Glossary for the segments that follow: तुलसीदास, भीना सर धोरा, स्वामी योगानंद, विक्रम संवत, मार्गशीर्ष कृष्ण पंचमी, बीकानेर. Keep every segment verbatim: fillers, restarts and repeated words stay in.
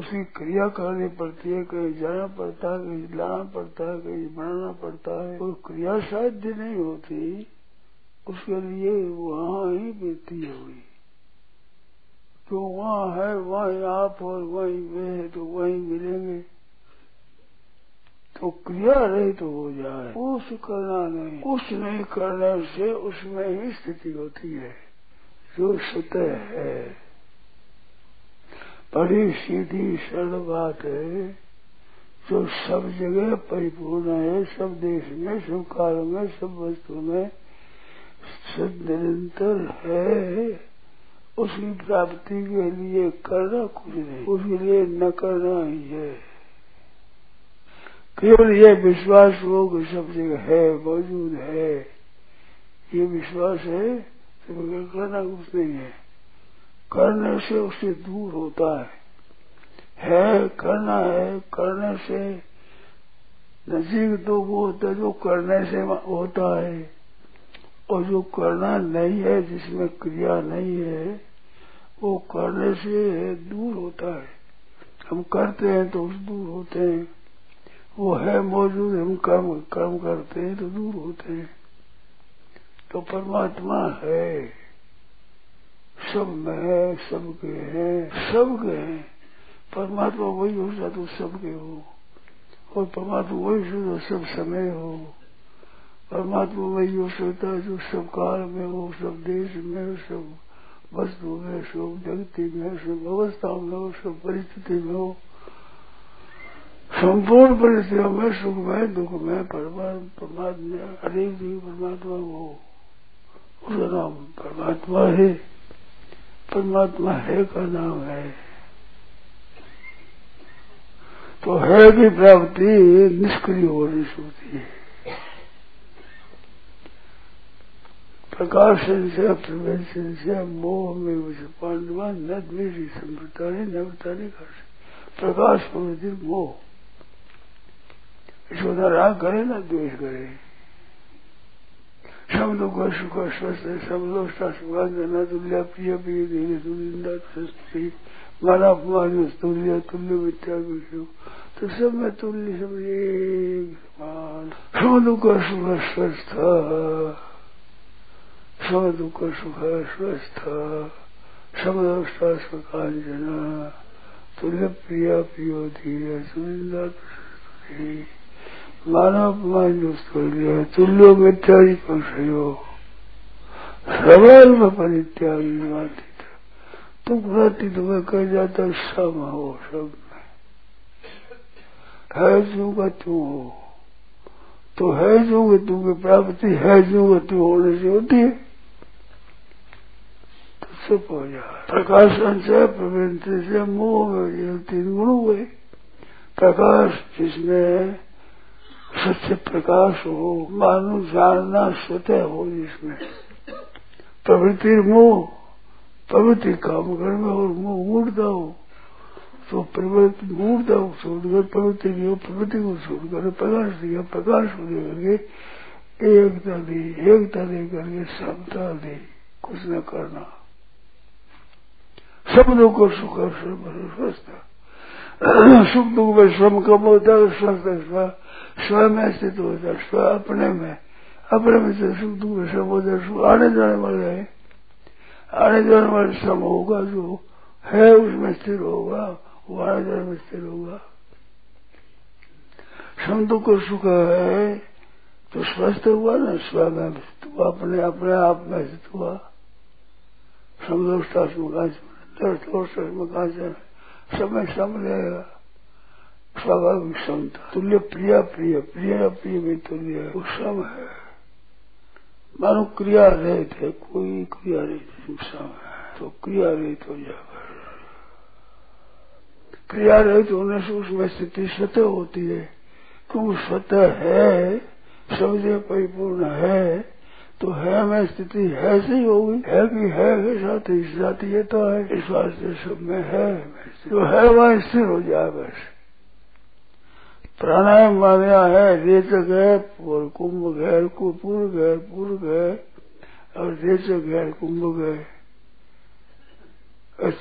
उसी क्रिया करनी पड़ती है, कहीं जाना पड़ता है, कहीं लाना पड़ता है, कहीं बनाना पड़ता है। और क्रिया साध्य नहीं होती, उसके लिए वहाँ ही बीती हुई, तो वहाँ है, वहीं आप और वहीं वे है, तो वहीं मिलेंगे। तो क्रिया रहित तो हो जाए, कुछ करना नहीं, कुछ नहीं करने से उसमें ही स्थिति होती है जो सतह है। बड़ी सीधी सरल बात है जो सब जगह परिपूर्ण है, सब देश में, सब काल में, सब वस्तु में, सब निरंतर है। उसकी प्राप्ति के लिए करना कुछ नहीं, उसके लिए न करना ही है। केवल ये विश्वास हो कि सब जगह है, मौजूद है, ये विश्वास है, तो करना कुछ नहीं है। करने से उससे दूर होता है, है करना है, करने से नजीक तो वो होता है जो करने से होता है, और जो करना नहीं है, जिसमें क्रिया नहीं है, वो करने से दूर होता है। हम करते हैं तो उस दूर होते हैं, वो है मौजूद, हम कर्म कर्म करते हैं तो दूर होते हैं। तो परमात्मा है, सब में है, सबके है, सबके है। परमात्मा वही हो जाता सबके हो, और परमात्मा वही हो सब समय हो। परमात्मा वही हो सकता है जो सब काल में हो, सब देश में, सब वस्तु में, सब जगति में, सब अवस्थाओं में हो, सब परिस्थिति में हो, संपूर्ण परिस्थितियों में, सुख में, दुख में, परमात्मा हरेक जीव परमात्मा हो। उसका नाम परमात्मा है। परमात्मा है का नाम है। तो है की प्राप्ति निष्क्रिय होनी होती है, प्रकाश से प्रवेशन से मोह में उसे पांडवा न द्वेषी संप्रदाय न बताने कर प्रकाश प्रवृत्ति मोह इसको राग करे न द्वेष करे। सब लोग सुख स्वस्थ है, सब लोग सुखांजना तुल्य प्रिय प्रिय धीरे तुलिंदा सस्ती माना अपमान तुल्य तुल्य मिथ्या विषु तो सब में तुल्य सब एक समान। सब लोग सुख स्वस्थ, सब लोग सुख स्वस्थ, सब लोग सुखांजना तुल्य प्रिय प्रिय धीरे तुलिंदा सस्ती मानव मान्य तुल्यो मिथ्यादि पक्षयो सर्वैव परित्यागी निवादित। तुम भ्रांति तुम्हें कह जाता सम हो, सब में है जो का तू हो। तो है जो के तू की प्राप्ति है जो का तू होने से होती है। तो सब हो जाए प्रकाश संचय प्रवृत्ति से मोह में तीन गुण हुए। प्रकाश जिसमें सत्य प्रकाश हो, मानो जानना स्वतः हो, जिसमें प्रवृत्ति मोह प्रवृत्ति काम कर्म और मोह मूर्धा हो। तो प्रवृत्ति मूर्धा को छोड़कर प्रवृत्ति की हो, प्रवृत्ति को छोड़कर प्रकाश दिया, प्रकाश को देकर के एकता दी, एकता देकर के समता दी, कुछ न करना, शब्दों को सुख स्वस्थ सुख दुख में श्रम कम होता है, स्वस्थ स्व स्व में स्थित होता है, स्व अपने में, अपने में से सुख दुख में श्रम होता है। आने जाने वाले है, आने जाने वाले श्रम होगा, जो है उसमें स्थिर होगा, वो आने जाने में स्थिर होगा। श्रम दुख को सुख है तो स्वस्थ हुआ ना, स्व में स्थित हुआ, अपने अपने आप में स्थित हुआ। श्रम दोष में कहा, दोष में कहा समय सम रहेगा, स्वाभाविक समता। तुल्य प्रिया प्रिय प्रिय प्रिय में तुल्य है, सम है, मानो क्रिया रहित है, कोई क्रिया रहित सम है। तो क्रिया रहित हो जाएगा, क्रिया रहित होने से उसमें स्थिति स्वतः होती है। क्यों स्वतः है, समझे परिपूर्ण है, तो है में स्थिति है से ही होगी। है कि है के साथ ही जाती है, तो है इस वास्ते सब में है, जो है वह स्थिर हो जाए। बस प्राणायाम मान्या है, रेचक है, और कुंभ गैर को पूर्व गैर पूर्व गए और रेचक गैर कुंभ गए।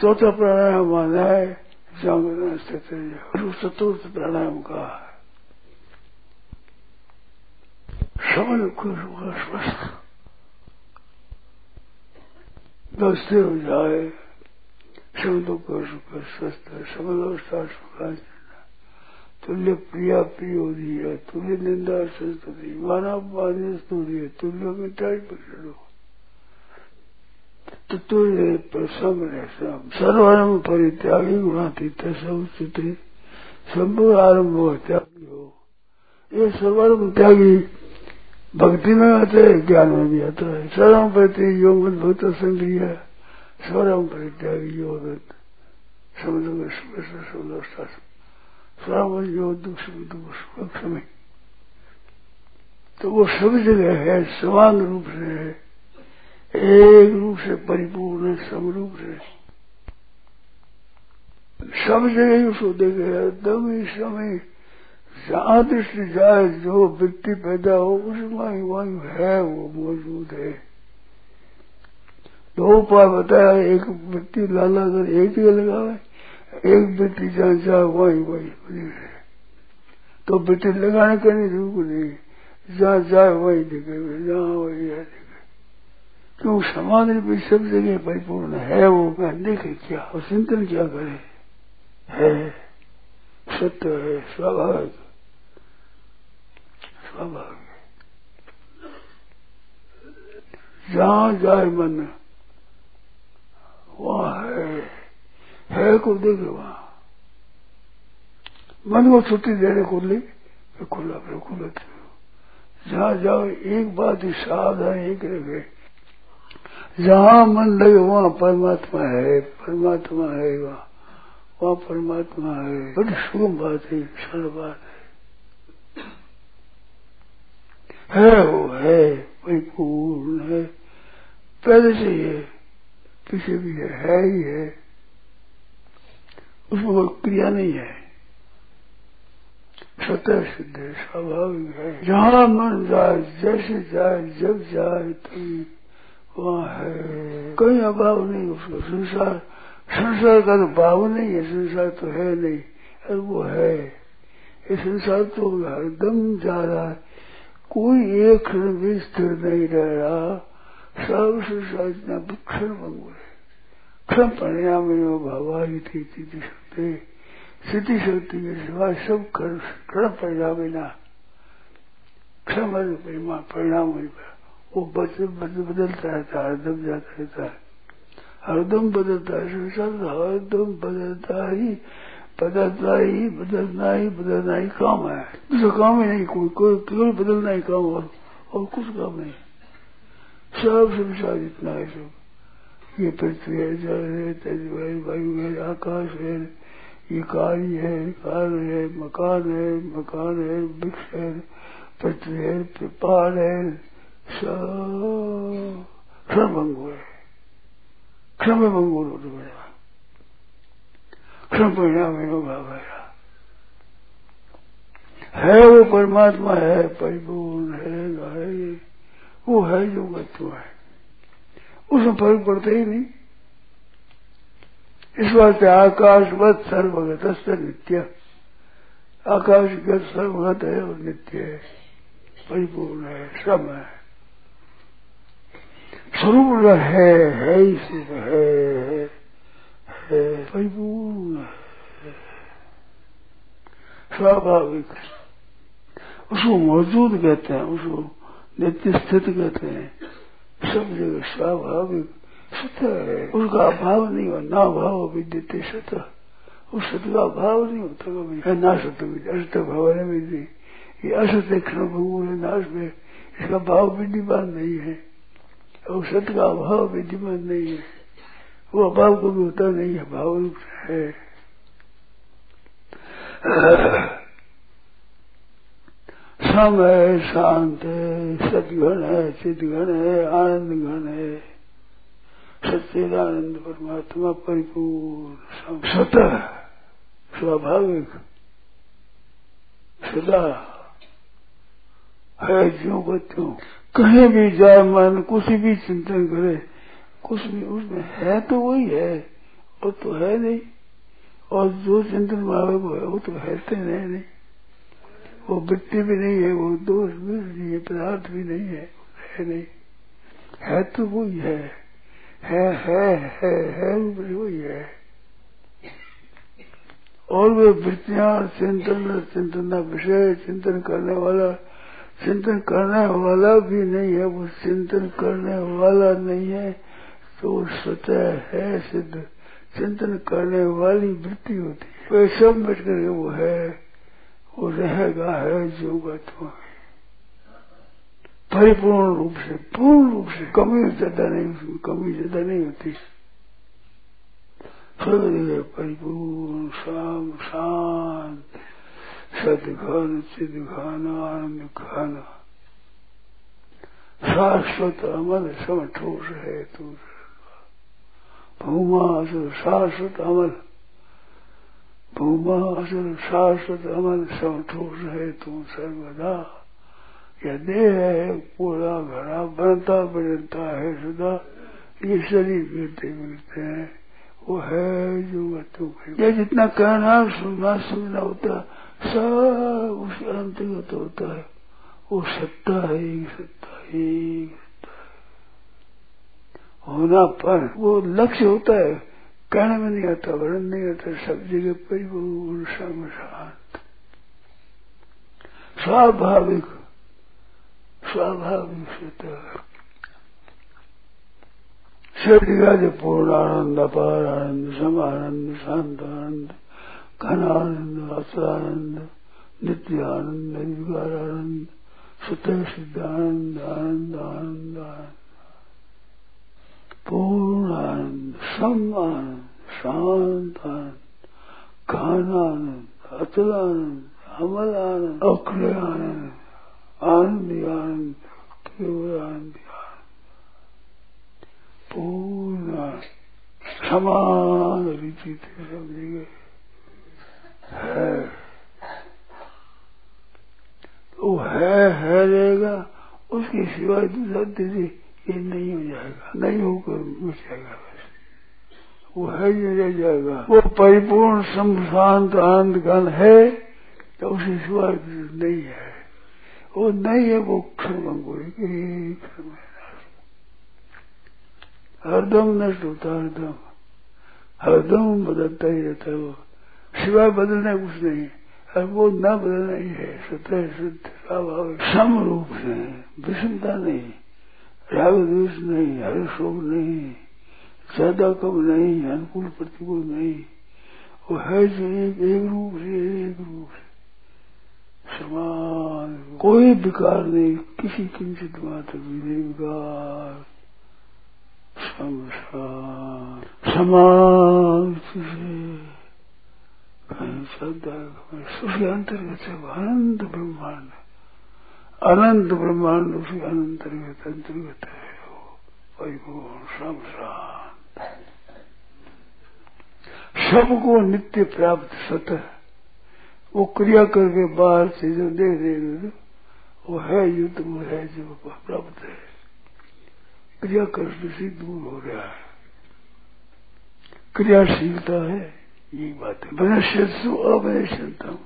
चौथा प्राणायाम माना है जागना स्थित, चतुर्थ प्राणायाम का समझ खुश होगा, स्वस्थ दस्ते हो जाए, शब्दों को सुख स्वस्थ समवस्था सुखा। तुल्य प्रिया प्रिय हो रही है, तुल्य निंदा स्वस्थ हो रही, माना बाधित हो रही है, तुल्य में टाइम पकड़ लो। तो तुल्य प्रसम सर्वरम परित्यागी गुणातीत समुचित संपूर्ण आरम्भ हो, त्यागी हो। ये सर्वरम त्यागी भक्ति में आते है, ज्ञान में भी आता है। सर्वम प्रति योग भक्त संग्रिया, सर्वम परित्यागी योग समझ सर्व योग दुख सुख समय। तो वो सब जगह है, समान रूप से है, एक रूप से परिपूर्ण है, समरूप से सब जगह उसको देखे। तब इस समय जहाँ दृष्टि जाए, जो व्यक्ति पैदा हो उसमें ही वायु है, वो मौजूद है। दो उपाय बताया, एक व्यक्ति लाला कर एक जगह लगावे, एक व्यक्ति जहाँ जाए वायु वायु है। तो व्यक्ति लगाने करनी जरूर नहीं, जहाँ जाए वही दिखे, जहाँ वही है दिखे। क्यों समाज में सब जगह परिपूर्ण है, वो देखे क्या और चिंतन क्या करे, है सत्य है, स्वाभाविक स्वाभाविक। जहाँ जाए मन वहाँ है, है को देखे, वहाँ मन को छुट्टी देने को ले खुला फिर खुला। जहाँ जाओ एक बात ही सावधान एक रखे, जहाँ मन लगे वहाँ परमात्मा है, परमात्मा है वहाँ, वहाँ परमात्मा है। बड़ी सुगम बात है, सरल बात है, है वो है, परिपूर्ण है, पहले से ही है, पीछे भी है, है ही है, उसमें कोई क्रिया नहीं है, स्वतः सिद्ध है, स्वाभाविक है। जहाँ मन जाए, जैसे जाए, जब जाए, तभी वहाँ है, कोई अभाव नहीं उसको। संसार संसार का तो भाव नहीं है, संसार तो है नहीं, अरे वो है। ये संसार तो हरदम जा रहा है, कोई एक क्षण भी स्थिर नहीं रह रहा, सब संसार इतना क्षण भंगुर है। क्षण परिणाम भावाहित स्थिति शक्ति, स्थिति शक्ति के सिवा सब क्षण परिणाम ना, क्षण परिणाम वो बदलता रहता है, हरदम जाता रहता है, हरदम बदलता है संसार, हरदम बदलता ही बदलता ही बदलना ही बदलना ही काम है, दूसरा काम ही नहीं, कोई कोई केवल बदलना ही काम, और, और कुछ काम नहीं। सब संसार इतना है, सब ये पृथ्वी है, जल है, तेज है, वायु है, आकाश है, ये गाड़ी है, कार है, मकान है, मकान है, वृक्ष है, पृथ्वी है, पहाड़ है, सब क्षण भंगुर है, क्षण भंगुर हो तो बड़ा क्षण परिणाम भाव है। वो परमात्मा है, परिपूर्ण है, है वो है जो तत्व है, उसमें फर्क पड़ता ही नहीं। इस बात आकाशवत सर्वगत नित्य, आकाशगत सर्वगत है और नित्य है, परिपूर्ण है, सम है, स्वरूप है, है ही स्वरूप है, है, है परिपूर्ण है, स्वाभाविक। उसको मौजूद कहते हैं, उसको नित्य स्थित कहते हैं, सब जगह स्वाभाविक सतह है, उसका अभाव नहीं हो, ना भाव विद्यते सतह, उसका भाव नहीं होता, नाशत असत भाव है मेरी, ये असत क्षण भगवान नाश में इसका भाव विद्यमान नहीं है और सत का अभाव विद्यमान नहीं है, वो अभाव कभी होता नहीं है, भाव रूप है। सम है, शांत है, सतगण है, चितगण है, आनंद गण है, सच्चिदानंद परमात्मा परिपूर्ण स्वतः स्वाभाविक सदा है ज्यों को त्यों। कहीं भी जाए मन, कुछ भी चिंतन करे, कुछ भी उसमें है तो वही है, वो तो है नहीं, और जो चिंतन में आवे वो है, वो तो है तो नहीं, नहीं वो मिट्टी भी नहीं है, वो दोष भी नहीं है, पदार्थ भी नहीं है, है नहीं, है तो वही है, है है है है वही है। और वे वृत्तियां चिंतन चिंतन विषय चिंतन करने वाला चिंतन करने वाला भी नहीं है, वो चिंतन करने वाला नहीं है तो स्वतः है सिद्ध चिंतन करने वाली वृत्ति होती है, वे सब मिट करके वो है, वो रहेगा है जो गत्वा परिपूर्ण रूप से, पूर्ण रूप से, कमी ज्यादा नहीं, उसमें कमी ज्यादा नहीं होती, परिपूर्ण शाम शांत सदघन चिदघन आनंद घन शाश्वत अमल सम ठोस है तू भूमा असर शाश्वत अमल भूमा असर शाश्वत अमल सम ठोस है तू सर्वदा। यह देह है पूरा घड़ा बनता बनता है सदा, ये शरीर मिलते मिलते हैं, वो है जो मतलब यह जितना कहना सुनना सुनना होता सब उस अंतर्गत होता है, वो सत्ता है, सत्ता है, सत्ता है। होना पर वो लक्ष्य होता है, कहने में नहीं आता, वर्णन नहीं आता, सब जगह परिपूर्ण शांत स्वाभाविक स्वाभाविक स्वतः शरीर पूर्ण आनंद अपार आनंद सम आनंद शांत आनंद घन आनंद असानंद नित्य आनंद विकार आनंद स्वतः सिद्ध आनंद आनंद आनंद आनंद पूर्ण आनंद सम आनंद शांत आनंद घन आनंद अचल आनंद अमल आनंद अखिल आनंद आनंद आनंद केवल आनंद पूर्ण समान रीति से समझे गए है, वो है है रहेगा, उसके सिवाय दूसरा दीदी ये नहीं हो जाएगा, नहीं होकर मिट जाएगा, वो है ये रह जाएगा, वो परिपूर्ण सम शांत आनंद गण है तो उसके सिवाय नहीं है, वो नहीं है, वो क्षण मंगोरी हरदम नष्ट होता, हरदम हरदम बदलता ही रहता है, वो सिवाय बदलना कुछ नहीं है, और वो न बदलना ही है सतह सिद्ध स्वाभाविक सम रूप से, विषमता नहीं, राग द्वेष नहीं, हर्ष शोक नहीं, ज्यादा कम नहीं, अनुकूल प्रतिकूल नहीं, वो है जो एक रूप से, एक रूप से समान, कोई विकार नहीं, किसी किंचित मात्र भी नहीं विकार संसार समान अंतर्गत है, अनंत ब्रह्मांड अनंत ब्रह्मांड उसी अंतर्गत अंतर्गत है, परिपूर्ण संसार सबको नित्य प्राप्त सतह, वो क्रिया करके बाहर चीजों देख रहे वो है युद्ध वो है जो प्राप्त है, क्रिया करने से दूर हो रहा है, क्रियाशीलता है, यही बात है। मनश्यु अवनश्यंतम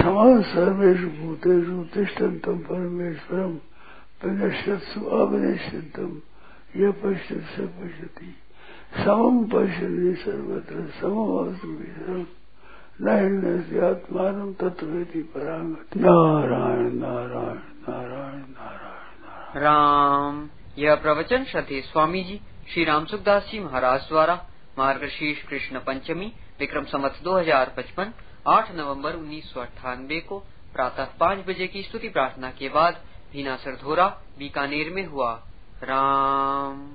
समान सर्वेश भूतेषु तिष्ठन्तम परमेश्वरम मनश्यु अवनश्यंतम यह पश्यति स पश्यति समम पश्यति सर्वत्र समम नहीं आत्मान तत्वेति परांगति नारायण नारायण नारायण नारायण राम। यह प्रवचन श्रद्धेय स्वामीजी श्रीरामसुखदासजी महाराज द्वारा मार्गशीर्ष कृष्ण पंचमी विक्रम संवत दो हजार पचपन आठ नवंबर उन्नीस सौ अट्ठानवे को प्रातः पाँच बजे की स्तुति प्रार्थना के बाद भीना सर धोरा बीकानेर में हुआ। राम।